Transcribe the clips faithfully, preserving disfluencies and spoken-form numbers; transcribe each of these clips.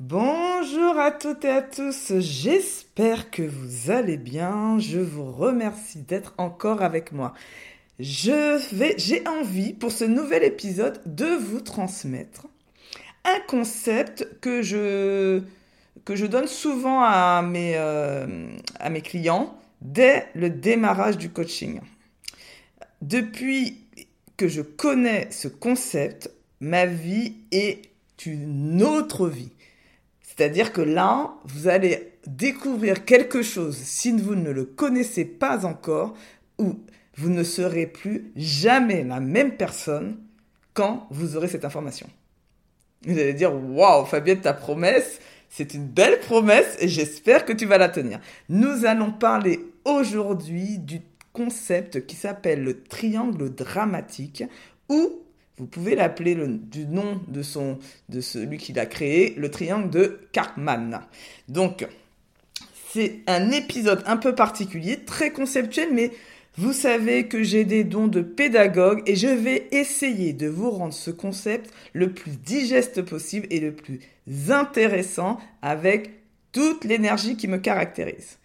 Bonjour à toutes et à tous, j'espère que vous allez bien, je vous remercie d'être encore avec moi. Je vais, j'ai envie pour ce nouvel épisode de vous transmettre un concept que je, que je donne souvent à mes, euh, à mes clients dès le démarrage du coaching. Depuis que je connais ce concept, ma vie est une autre vie. C'est-à-dire que là, vous allez découvrir quelque chose, si vous ne le connaissez pas encore, ou vous ne serez plus jamais la même personne quand vous aurez cette information. Vous allez dire, waouh, Fabienne, ta promesse, c'est une belle promesse et j'espère que tu vas la tenir. Nous allons parler aujourd'hui du concept qui s'appelle le triangle dramatique, ou vous pouvez l'appeler le, du nom de, son, de celui qui l'a créé, le triangle de Karpman. Donc, c'est un épisode un peu particulier, très conceptuel, mais vous savez que j'ai des dons de pédagogue et je vais essayer de vous rendre ce concept le plus digeste possible et le plus intéressant avec toute l'énergie qui me caractérise.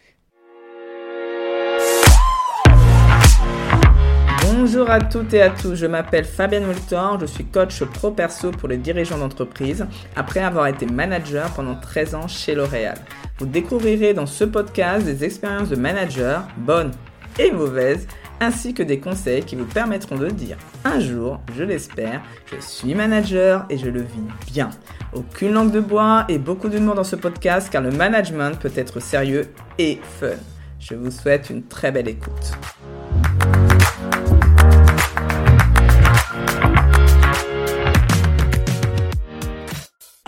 Bonjour à toutes et à tous, je m'appelle Fabien Moulthor, je suis coach pro-perso pour les dirigeants d'entreprise après avoir été manager pendant treize ans chez L'Oréal. Vous découvrirez dans ce podcast des expériences de manager, bonnes et mauvaises, ainsi que des conseils qui vous permettront de dire un jour, je l'espère, je suis manager et je le vis bien. Aucune langue de bois et beaucoup d'humour dans ce podcast car le management peut être sérieux et fun. Je vous souhaite une très belle écoute.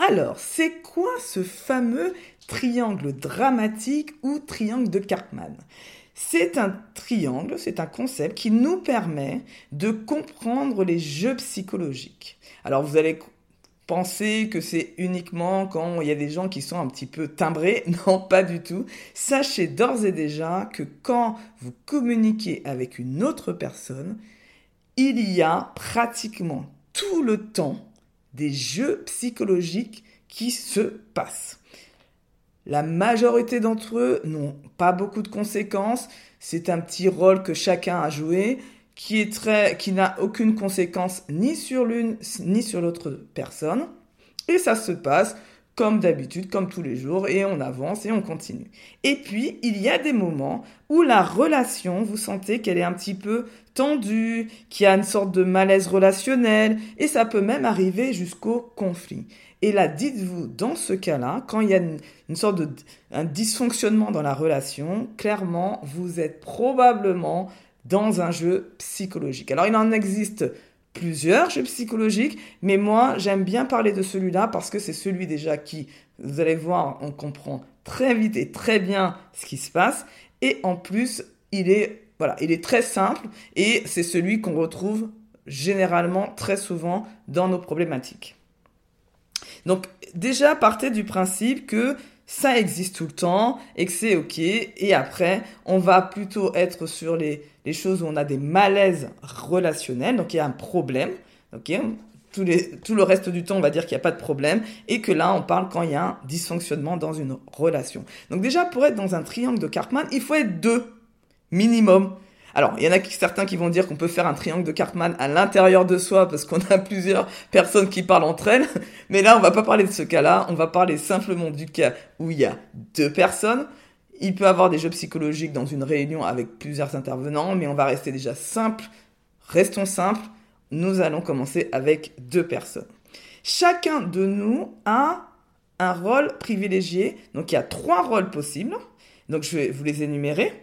Alors, c'est quoi ce fameux triangle dramatique ou triangle de Karpman ? C'est un triangle, c'est un concept qui nous permet de comprendre les jeux psychologiques. Alors, vous allez penser que c'est uniquement quand il y a des gens qui sont un petit peu timbrés. Non, pas du tout. Sachez d'ores et déjà que quand vous communiquez avec une autre personne, il y a pratiquement tout le temps des jeux psychologiques qui se passent. La majorité d'entre eux n'ont pas beaucoup de conséquences. C'est un petit rôle que chacun a joué qui est très, qui n'a aucune conséquence ni sur l'une ni sur l'autre personne. Et ça se passe comme d'habitude, comme tous les jours, et on avance et on continue. Et puis, il y a des moments où la relation, vous sentez qu'elle est un petit peu tendue, qu'il y a une sorte de malaise relationnel, et ça peut même arriver jusqu'au conflit. Et là, dites-vous, dans ce cas-là, quand il y a une, une sorte de un dysfonctionnement dans la relation, clairement, vous êtes probablement dans un jeu psychologique. Alors, il en existe plusieurs jeux psychologiques, mais moi, j'aime bien parler de celui-là parce que c'est celui déjà qui, vous allez voir, on comprend très vite et très bien ce qui se passe. Et en plus, il est, voilà, il est très simple et c'est celui qu'on retrouve généralement très souvent dans nos problématiques. Donc, déjà, partez du principe que ça existe tout le temps et que c'est OK. Et après, on va plutôt être sur les, les choses où on a des malaises relationnels. Donc, il y a un problème. Okay, tout, les, tout le reste du temps, on va dire qu'il n'y a pas de problème. Et que là, on parle quand il y a un dysfonctionnement dans une relation. Donc déjà, pour être dans un triangle de Karpman, il faut être deux minimum. Alors, il y en a qui, certains qui vont dire qu'on peut faire un triangle de Karpman à l'intérieur de soi parce qu'on a plusieurs personnes qui parlent entre elles. Mais là, on va pas parler de ce cas-là. On va parler simplement du cas où il y a deux personnes. Il peut y avoir des jeux psychologiques dans une réunion avec plusieurs intervenants, mais on va rester déjà simple. Restons simples. Nous allons commencer avec deux personnes. Chacun de nous a un rôle privilégié. Donc, il y a trois rôles possibles. Donc, je vais vous les énumérer.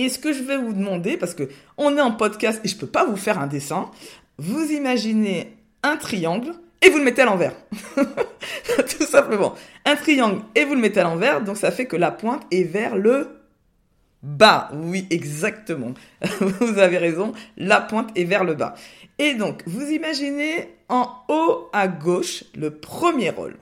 Et ce que je vais vous demander, parce que on est en podcast et je peux pas vous faire un dessin, vous imaginez un triangle et vous le mettez à l'envers. Tout simplement. Un triangle et vous le mettez à l'envers, donc ça fait que la pointe est vers le bas. Oui, exactement. Vous avez raison, la pointe est vers le bas. Et donc, vous imaginez en haut à gauche le premier rôle.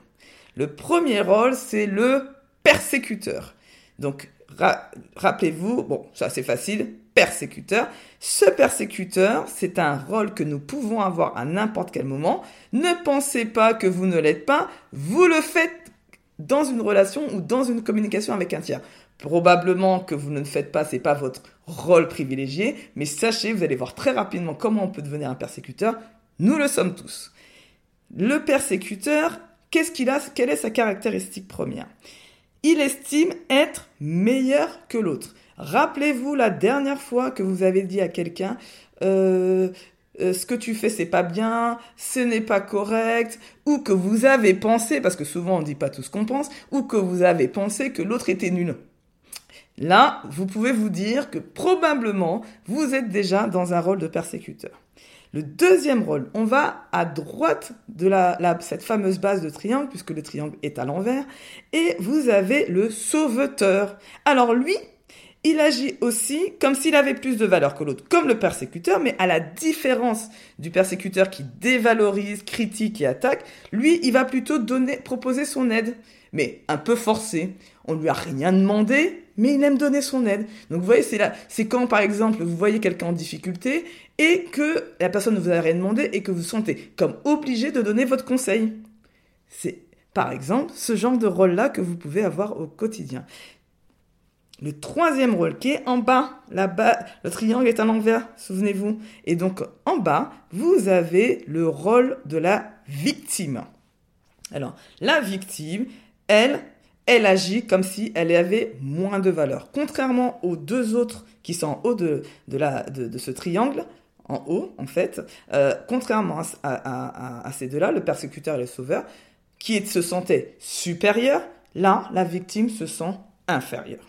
Le premier rôle, c'est le persécuteur. Donc, Ra- rappelez-vous, bon, ça c'est facile, persécuteur. Ce persécuteur, c'est un rôle que nous pouvons avoir à n'importe quel moment. Ne pensez pas que vous ne l'êtes pas, vous le faites dans une relation ou dans une communication avec un tiers. Probablement que vous ne le faites pas, c'est pas votre rôle privilégié, mais sachez, vous allez voir très rapidement comment on peut devenir un persécuteur. Nous le sommes tous. Le persécuteur, qu'est-ce qu'il a, quelle est sa caractéristique première ? Il estime être meilleur que l'autre. Rappelez-vous la dernière fois que vous avez dit à quelqu'un euh, euh, ce que tu fais c'est pas bien, ce n'est pas correct, ou que vous avez pensé, parce que souvent on dit pas tout ce qu'on pense, ou que vous avez pensé que l'autre était nul. Là, vous pouvez vous dire que probablement vous êtes déjà dans un rôle de persécuteur. Le deuxième rôle, on va à droite de la, la, cette fameuse base de triangle, puisque le triangle est à l'envers, et vous avez le sauveteur. Alors lui, il agit aussi comme s'il avait plus de valeur que l'autre, comme le persécuteur, mais à la différence du persécuteur qui dévalorise, critique et attaque, lui, il va plutôt donner, proposer son aide, mais un peu forcé. On ne lui a rien demandé, mais il aime donner son aide. Donc vous voyez, c'est là, c'est quand par exemple vous voyez quelqu'un en difficulté et que la personne ne vous a rien demandé et que vous vous sentez comme obligé de donner votre conseil. C'est par exemple ce genre de rôle-là que vous pouvez avoir au quotidien. Le troisième rôle qui est en bas, là-bas, le triangle est à l'envers, souvenez-vous. Et donc en bas, vous avez le rôle de la victime. Alors la victime, elle... Elle agit comme si elle avait moins de valeur. Contrairement aux deux autres qui sont en haut de, de, la, de, de ce triangle, en haut en fait, euh, contrairement à, à, à, à ces deux-là, le persécuteur et le sauveur, qui se sentaient supérieurs, là, la victime se sent inférieure.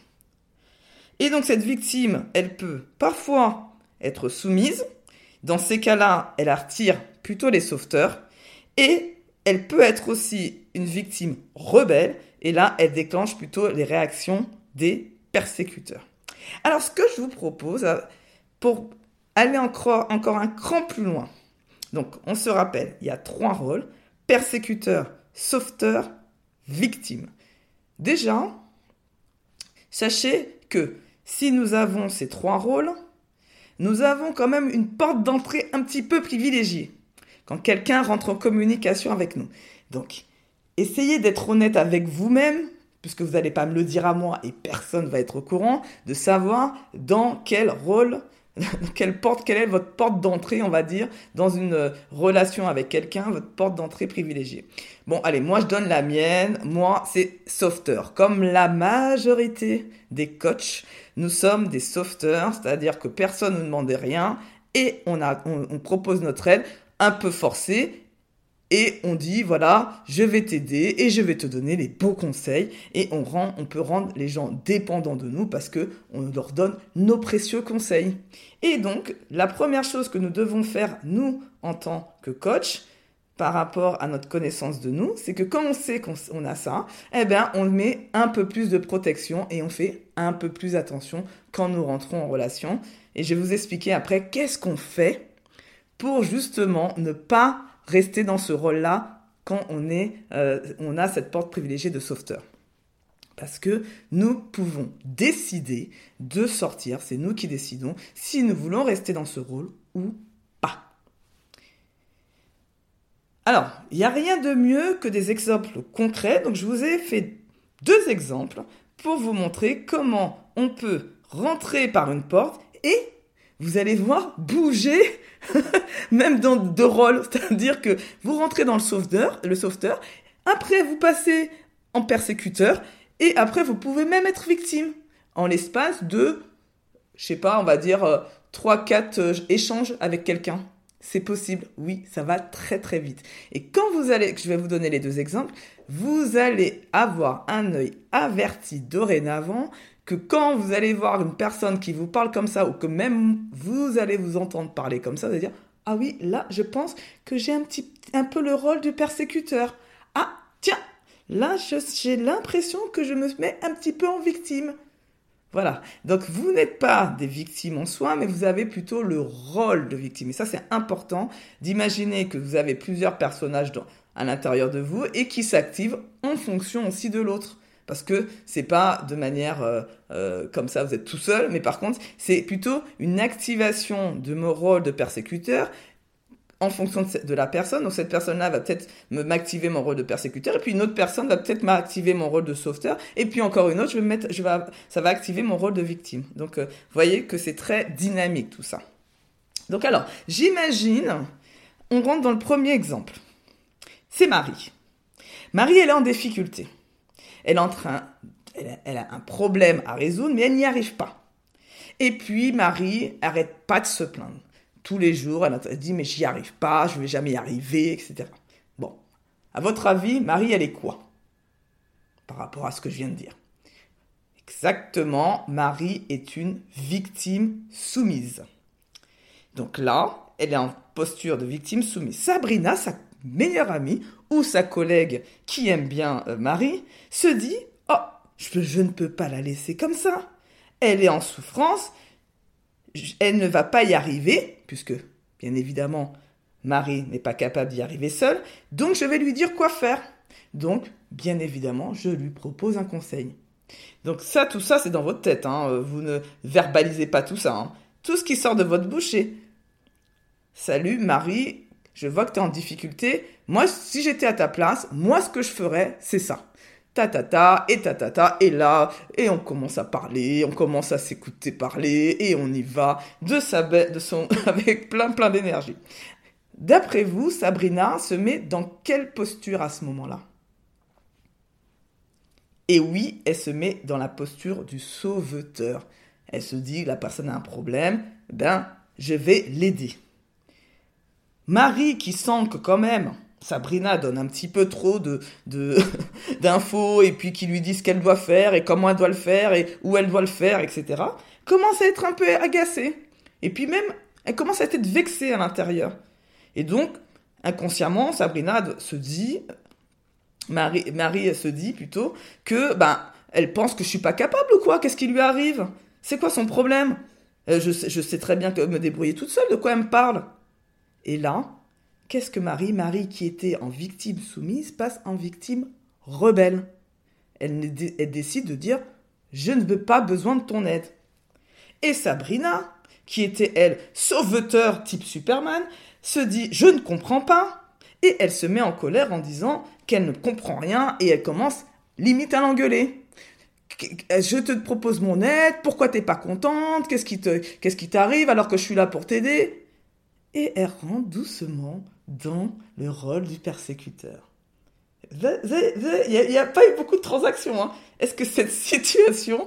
Et donc cette victime, elle peut parfois être soumise. Dans ces cas-là, elle attire plutôt les sauveteurs. Et elle peut être aussi une victime rebelle. Et là, elle déclenche plutôt les réactions des persécuteurs. Alors, ce que je vous propose, pour aller encore, encore un cran plus loin, donc on se rappelle, il y a trois rôles, persécuteur, sauveteur, victime. Déjà, sachez que si nous avons ces trois rôles, nous avons quand même une porte d'entrée un petit peu privilégiée quand quelqu'un rentre en communication avec nous. Donc, essayez d'être honnête avec vous-même, puisque vous n'allez pas me le dire à moi et personne ne va être au courant, de savoir dans quel rôle, dans quelle porte, quelle est votre porte d'entrée, on va dire, dans une relation avec quelqu'un, votre porte d'entrée privilégiée. Bon, allez, moi je donne la mienne, moi c'est sauveteur. Comme la majorité des coachs, nous sommes des sauveteurs, c'est-à-dire que personne ne nous demandait rien et on, a, on, on propose notre aide un peu forcée. Et on dit, voilà, je vais t'aider et je vais te donner les beaux conseils. Et on, rend, on peut rendre les gens dépendants de nous parce qu'on leur donne nos précieux conseils. Et donc, la première chose que nous devons faire, nous, en tant que coach, par rapport à notre connaissance de nous, c'est que quand on sait qu'on a ça, eh bien, on met un peu plus de protection et on fait un peu plus attention quand nous rentrons en relation. Et je vais vous expliquer après qu'est-ce qu'on fait pour justement ne pas rester dans ce rôle-là quand on, est, euh, on a cette porte privilégiée de sauveteur. Parce que nous pouvons décider de sortir, c'est nous qui décidons, si nous voulons rester dans ce rôle ou pas. Alors, il n'y a rien de mieux que des exemples concrets. Donc, je vous ai fait deux exemples pour vous montrer comment on peut rentrer par une porte et vous allez voir bouger, même dans deux rôles. C'est-à-dire que vous rentrez dans le sauveteur, le sauveteur, après vous passez en persécuteur, et après vous pouvez même être victime. En l'espace de, je sais pas, on va dire trois quatre échanges avec quelqu'un. C'est possible, oui, ça va très très vite. Et quand vous allez, je vais vous donner les deux exemples, vous allez avoir un œil averti dorénavant que quand vous allez voir une personne qui vous parle comme ça ou que même vous allez vous entendre parler comme ça, vous allez dire « Ah oui, là, je pense que j'ai un petit, un peu le rôle du persécuteur. Ah, tiens, là, je, j'ai l'impression que je me mets un petit peu en victime. » Voilà. Donc, vous n'êtes pas des victimes en soi, mais vous avez plutôt le rôle de victime. Et ça, c'est important d'imaginer que vous avez plusieurs personnages dans, à l'intérieur de vous et qui s'activent en fonction aussi de l'autre. Parce que c'est pas de manière euh, euh, comme ça, vous êtes tout seul, mais par contre, c'est plutôt une activation de mon rôle de persécuteur en fonction de, de la personne. Donc cette personne-là va peut-être me, m'activer mon rôle de persécuteur, et puis une autre personne va peut-être m'activer mon rôle de sauveteur, et puis encore une autre, je vais mettre, je vais, ça va activer mon rôle de victime. Donc vous euh, voyez que c'est très dynamique tout ça. Donc alors, j'imagine, on rentre dans le premier exemple. C'est Marie. Marie, elle est en difficulté. Elle est en train, elle a, elle a un problème à résoudre, mais elle n'y arrive pas. Et puis Marie n'arrête pas de se plaindre. Tous les jours, elle dit « mais j'y arrive pas, je ne vais jamais y arriver, et cetera » Bon, à votre avis, Marie, elle est quoi par rapport à ce que je viens de dire? Exactement, Marie est une victime soumise. Donc là, elle est en posture de victime soumise. Sabrina, sa meilleure amie, ou sa collègue qui aime bien euh, Marie, se dit « oh, je, je ne peux pas la laisser comme ça. Elle est en souffrance, elle ne va pas y arriver, puisque, bien évidemment, Marie n'est pas capable d'y arriver seule, donc je vais lui dire quoi faire. Donc, bien évidemment, je lui propose un conseil. » Donc ça, tout ça, c'est dans votre tête, hein. Vous ne verbalisez pas tout ça, hein. Tout ce qui sort de votre bouche, c'est « Salut Marie, je vois que tu es en difficulté. Moi, si j'étais à ta place, moi, ce que je ferais, c'est ça. » Ta ta ta, et ta ta ta, et là, et on commence à parler, on commence à s'écouter parler, et on y va, de sa be- de son avec plein plein d'énergie. D'après vous, Sabrina se met dans quelle posture à ce moment-là? Et oui, elle se met dans la posture du sauveteur. Elle se dit, la personne a un problème, ben, je vais l'aider. Marie, qui sent que quand même, Sabrina donne un petit peu trop de, de, d'infos, et puis qui lui dit ce qu'elle doit faire et comment elle doit le faire et où elle doit le faire, et cetera, commence à être un peu agacée. Et puis même, elle commence à être vexée à l'intérieur. Et donc, inconsciemment, Sabrina se dit, Marie, Marie se dit plutôt, que ben, elle pense que je suis pas capable ou quoi? Qu'est-ce qui lui arrive? C'est quoi son problème? euh, je, sais, je sais très bien que me débrouiller toute seule, de quoi elle me parle? Et là, qu'est-ce que Marie, Marie qui était en victime soumise, passe en victime rebelle. Elle, elle décide de dire « je ne veux pas besoin de ton aide ». Et Sabrina, qui était elle sauveteur type Superman, se dit « je ne comprends pas ». Et elle se met en colère en disant qu'elle ne comprend rien et elle commence limite à l'engueuler. Je te propose mon aide, pourquoi t'es pas contente, qu'est-ce qui te, qu'est-ce qui t'arrive alors que je suis là pour t'aider ? Et elle rentre doucement dans le rôle du persécuteur. Il n'y a, a pas eu beaucoup de transactions. Hein. Est-ce que cette situation,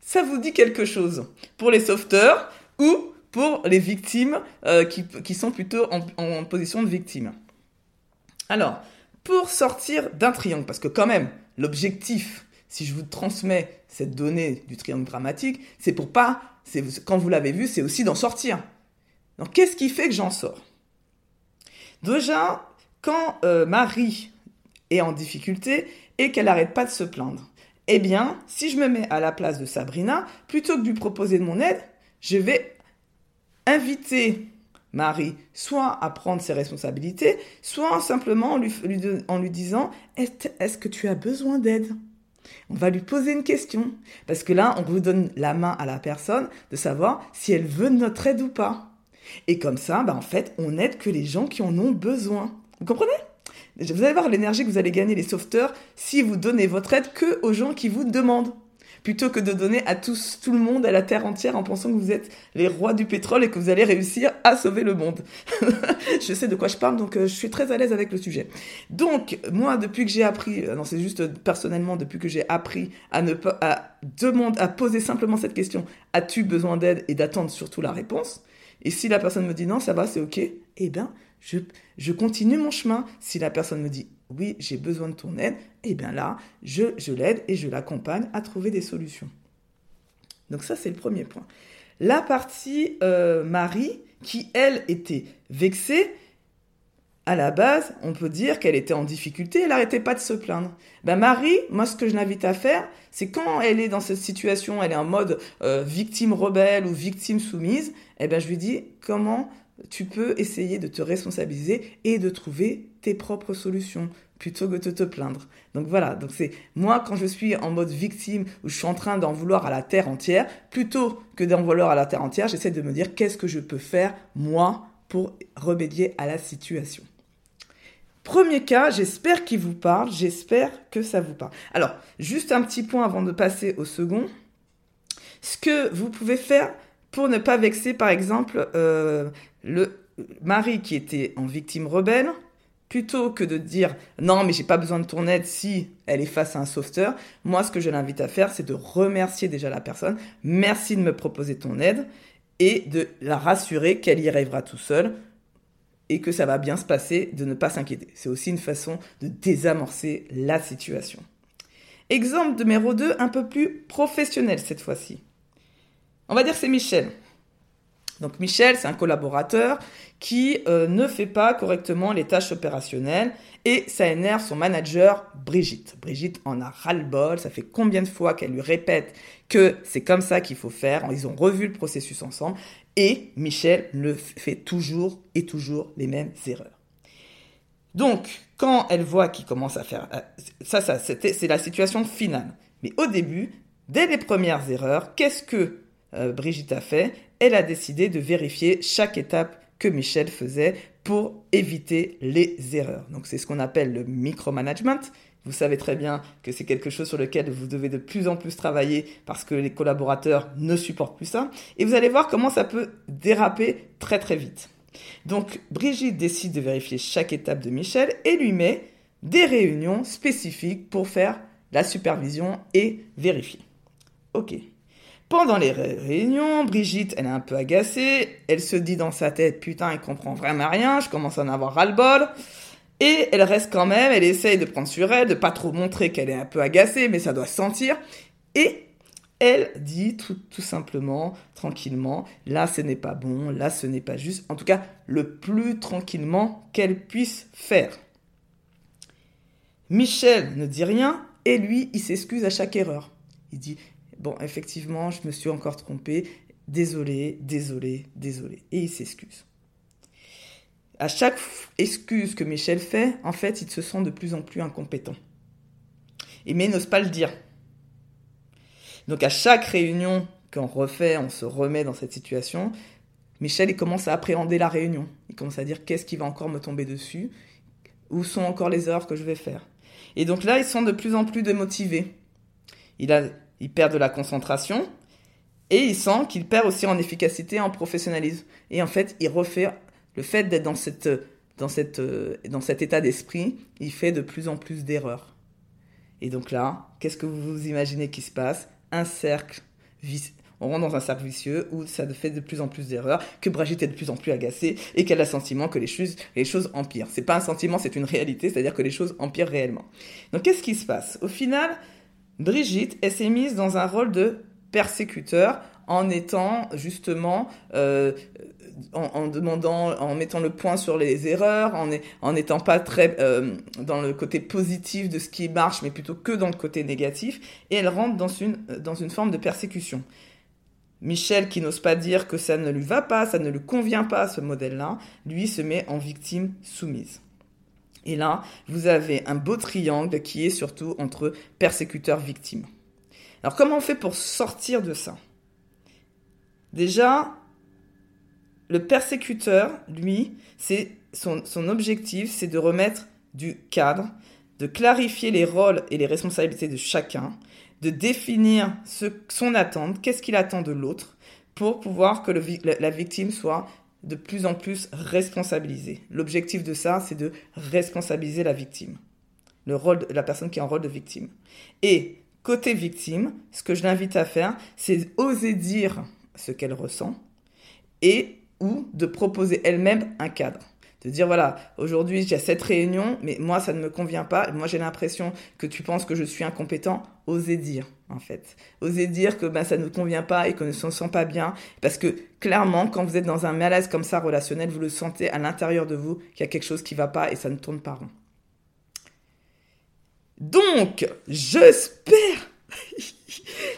ça vous dit quelque chose pour les sauveteurs ou pour les victimes euh, qui, qui sont plutôt en, en position de victime? Alors, pour sortir d'un triangle, parce que quand même, l'objectif, si je vous transmets cette donnée du triangle dramatique, c'est pour pas, c'est, quand vous l'avez vu, c'est aussi d'en sortir. Donc, qu'est-ce qui fait que j'en sors? Déjà, quand euh, Marie est en difficulté et qu'elle n'arrête pas de se plaindre, eh bien, si je me mets à la place de Sabrina, plutôt que de lui proposer de mon aide, je vais inviter Marie soit à prendre ses responsabilités, soit simplement en lui, lui, en lui disant « Est-ce que tu as besoin d'aide ?» On va lui poser une question, parce que là, on vous donne la main à la personne de savoir si elle veut notre aide ou pas. Et comme ça, bah en fait, on n'aide que les gens qui en ont besoin. Vous comprenez? Vous allez voir l'énergie que vous allez gagner, les sauveteurs, si vous donnez votre aide que aux gens qui vous demandent, plutôt que de donner à tous, tout le monde, à la terre entière, en pensant que vous êtes les rois du pétrole et que vous allez réussir à sauver le monde. Je sais de quoi je parle, donc je suis très à l'aise avec le sujet. Donc, moi, depuis que j'ai appris, non, c'est juste personnellement, depuis que j'ai appris à ne pas, à demander, à poser simplement cette question, as-tu besoin d'aide, et d'attendre surtout la réponse. Et si la personne me dit « non, ça va, c'est ok », eh bien, je, je continue mon chemin. Si la personne me dit « oui, j'ai besoin de ton aide », eh bien là, je, je l'aide et je l'accompagne à trouver des solutions. Donc ça, c'est le premier point. La partie euh, Marie, qui, elle, était vexée, à la base, on peut dire qu'elle était en difficulté, elle n'arrêtait pas de se plaindre. Ben Marie, moi, ce que je l'invite à faire, c'est quand elle est dans cette situation, elle est en mode euh, victime rebelle ou victime soumise, eh ben je lui dis comment tu peux essayer de te responsabiliser et de trouver tes propres solutions plutôt que de te plaindre. Donc voilà, donc c'est moi quand je suis en mode victime où je suis en train d'en vouloir à la terre entière, plutôt que d'en vouloir à la terre entière, j'essaie de me dire qu'est-ce que je peux faire moi pour remédier à la situation. Premier cas, j'espère qu'il vous parle, j'espère que ça vous parle. Alors, juste un petit point avant de passer au second. Ce que vous pouvez faire pour ne pas vexer, par exemple, euh, le mari qui était en victime rebelle, plutôt que de dire « Non, mais j'ai pas besoin de ton aide si elle est face à un sauveteur », moi, ce que je l'invite à faire, c'est de remercier déjà la personne. « Merci de me proposer ton aide » et de la rassurer qu'elle y arrivera tout seule et que ça va bien se passer, de ne pas s'inquiéter. C'est aussi une façon de désamorcer la situation. Exemple numéro deux, un peu plus professionnel cette fois-ci. On va dire que c'est Michel. Donc Michel, c'est un collaborateur qui euh, ne fait pas correctement les tâches opérationnelles et ça énerve son manager Brigitte. Brigitte en a ras-le-bol, ça fait combien de fois qu'elle lui répète que c'est comme ça qu'il faut faire, ils ont revu le processus ensemble et Michel le fait toujours et toujours les mêmes erreurs. Donc, quand elle voit qu'il commence à faire... Ça, ça c'était, c'est la situation finale. Mais au début, dès les premières erreurs, qu'est-ce que euh, Brigitte a fait ? Elle a décidé de vérifier chaque étape que Michel faisait pour éviter les erreurs. Donc, c'est ce qu'on appelle le micromanagement. Vous savez très bien que c'est quelque chose sur lequel vous devez de plus en plus travailler parce que les collaborateurs ne supportent plus ça. Et vous allez voir comment ça peut déraper très, très vite. Donc, Brigitte décide de vérifier chaque étape de Michel et lui met des réunions spécifiques pour faire la supervision et vérifier. Ok. Pendant les ré- réunions, Brigitte, elle est un peu agacée. Elle se dit dans sa tête, putain, il comprend vraiment rien, je commence à en avoir ras-le-bol. Et elle reste quand même, elle essaye de prendre sur elle, de pas trop montrer qu'elle est un peu agacée, mais ça doit se sentir. Et elle dit tout, tout simplement, tranquillement, là ce n'est pas bon, là ce n'est pas juste, en tout cas le plus tranquillement qu'elle puisse faire. Michel ne dit rien et lui, il s'excuse à chaque erreur. Il dit, bon, effectivement, je me suis encore trompé, désolé, désolé, désolé. Et il s'excuse. À chaque excuse que Michel fait, en fait, il se sent de plus en plus incompétent. Et mais il n'ose pas le dire. Donc, à chaque réunion qu'on refait, on se remet dans cette situation, Michel, il commence à appréhender la réunion. Il commence à dire, qu'est-ce qui va encore me tomber dessus ? Où sont encore les erreurs que je vais faire ? Et donc là, ils sont de plus en plus démotivés. Il, a, il perd de la concentration et il sent qu'il perd aussi en efficacité, en professionnalisme. Et en fait, il refait le fait d'être dans, cette, dans, cette, dans cet état d'esprit, il fait de plus en plus d'erreurs. Et donc là, qu'est-ce que vous vous imaginez qui se passe ? Un cercle vicieux. On rentre dans un cercle vicieux où ça fait de plus en plus d'erreurs, que Brigitte est de plus en plus agacée et qu'elle a le sentiment que les choses, les choses empirent. C'est pas un sentiment, c'est une réalité, c'est-à-dire que les choses empirent réellement. Donc qu'est-ce qui se passe ? Au final, Brigitte, elle s'est mise dans un rôle de persécuteur en étant justement, euh, en, en demandant, en mettant le point sur les erreurs, en, en n'étant pas très euh, dans le côté positif de ce qui marche, mais plutôt que dans le côté négatif, et elle rentre dans une, dans une forme de persécution. Michel, qui n'ose pas dire que ça ne lui va pas, ça ne lui convient pas, ce modèle-là, lui se met en victime soumise. Et là, vous avez un beau triangle qui est surtout entre persécuteur-victime. Alors, comment on fait pour sortir de ça ? Déjà, le persécuteur, lui, c'est son, son objectif, c'est de remettre du cadre, de clarifier les rôles et les responsabilités de chacun, de définir ce, son attente, qu'est-ce qu'il attend de l'autre, pour pouvoir que le, la victime soit de plus en plus responsabilisée. L'objectif de ça, c'est de responsabiliser la victime, le rôle de, la personne qui est en rôle de victime. Et côté victime, ce que je l'invite à faire, c'est oser dire ce qu'elle ressent, et ou de proposer elle-même un cadre. De dire, voilà, aujourd'hui, j'ai cette réunion, mais moi, ça ne me convient pas. Moi, j'ai l'impression que tu penses que je suis incompétent. Osez dire, en fait. Osez dire que ben, ça ne convient pas et qu'on ne se sent pas bien. Parce que, clairement, quand vous êtes dans un malaise comme ça, relationnel, vous le sentez à l'intérieur de vous qu'il y a quelque chose qui ne va pas et ça ne tourne pas rond. Donc, j'espère...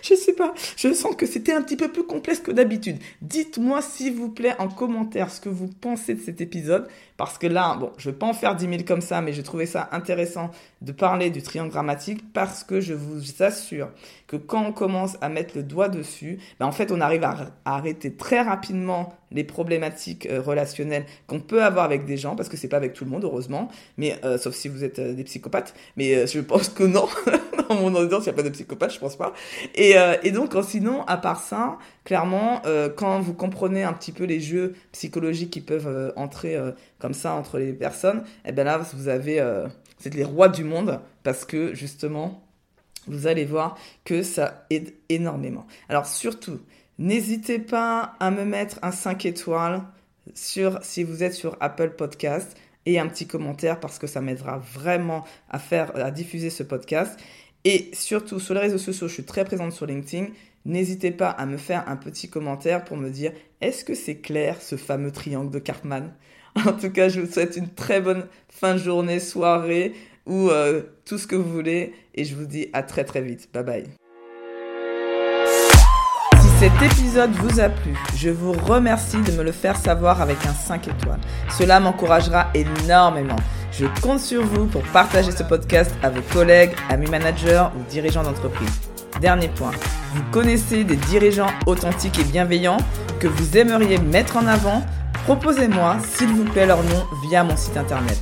Je sais pas, je sens que c'était un petit peu plus complexe que d'habitude. Dites-moi s'il vous plaît en commentaire ce que vous pensez de cet épisode. parce que là, bon, je ne vais pas en faire dix mille comme ça, mais j'ai trouvé ça intéressant de parler du triangle grammatique parce que je vous assure que quand on commence à mettre le doigt dessus, ben en fait, on arrive à, à arrêter très rapidement les problématiques euh, relationnelles qu'on peut avoir avec des gens, parce que c'est pas avec tout le monde, heureusement, mais euh, sauf si vous êtes euh, des psychopathes, mais euh, je pense que non, dans mon audience, il n'y a pas de psychopathes, je pense pas. Et, euh, et donc, sinon, à part ça, clairement, euh, quand vous comprenez un petit peu les jeux psychologiques qui peuvent euh, entrer euh, comme ça entre les personnes, et bien là, vous avez, euh, c'est les rois du monde, parce que justement, vous allez voir que ça aide énormément. Alors surtout, n'hésitez pas à me mettre un cinq étoiles sur, si vous êtes sur Apple Podcast, et un petit commentaire parce que ça m'aidera vraiment à faire, à diffuser ce podcast. Et surtout, sur les réseaux sociaux, je suis très présente sur LinkedIn. N'hésitez pas à me faire un petit commentaire pour me dire « Est-ce que c'est clair ce fameux triangle de Karpman ?» En tout cas, je vous souhaite une très bonne fin de journée, soirée ou euh, tout ce que vous voulez. Et je vous dis à très très vite. Bye bye. Cet épisode vous a plu, je vous remercie de me le faire savoir avec un cinq étoiles. Cela m'encouragera énormément. Je compte sur vous pour partager ce podcast à vos collègues, amis managers ou dirigeants d'entreprise. Dernier point, vous connaissez des dirigeants authentiques et bienveillants que vous aimeriez mettre en avant? Proposez-moi, s'il vous plaît, leur nom via mon site internet.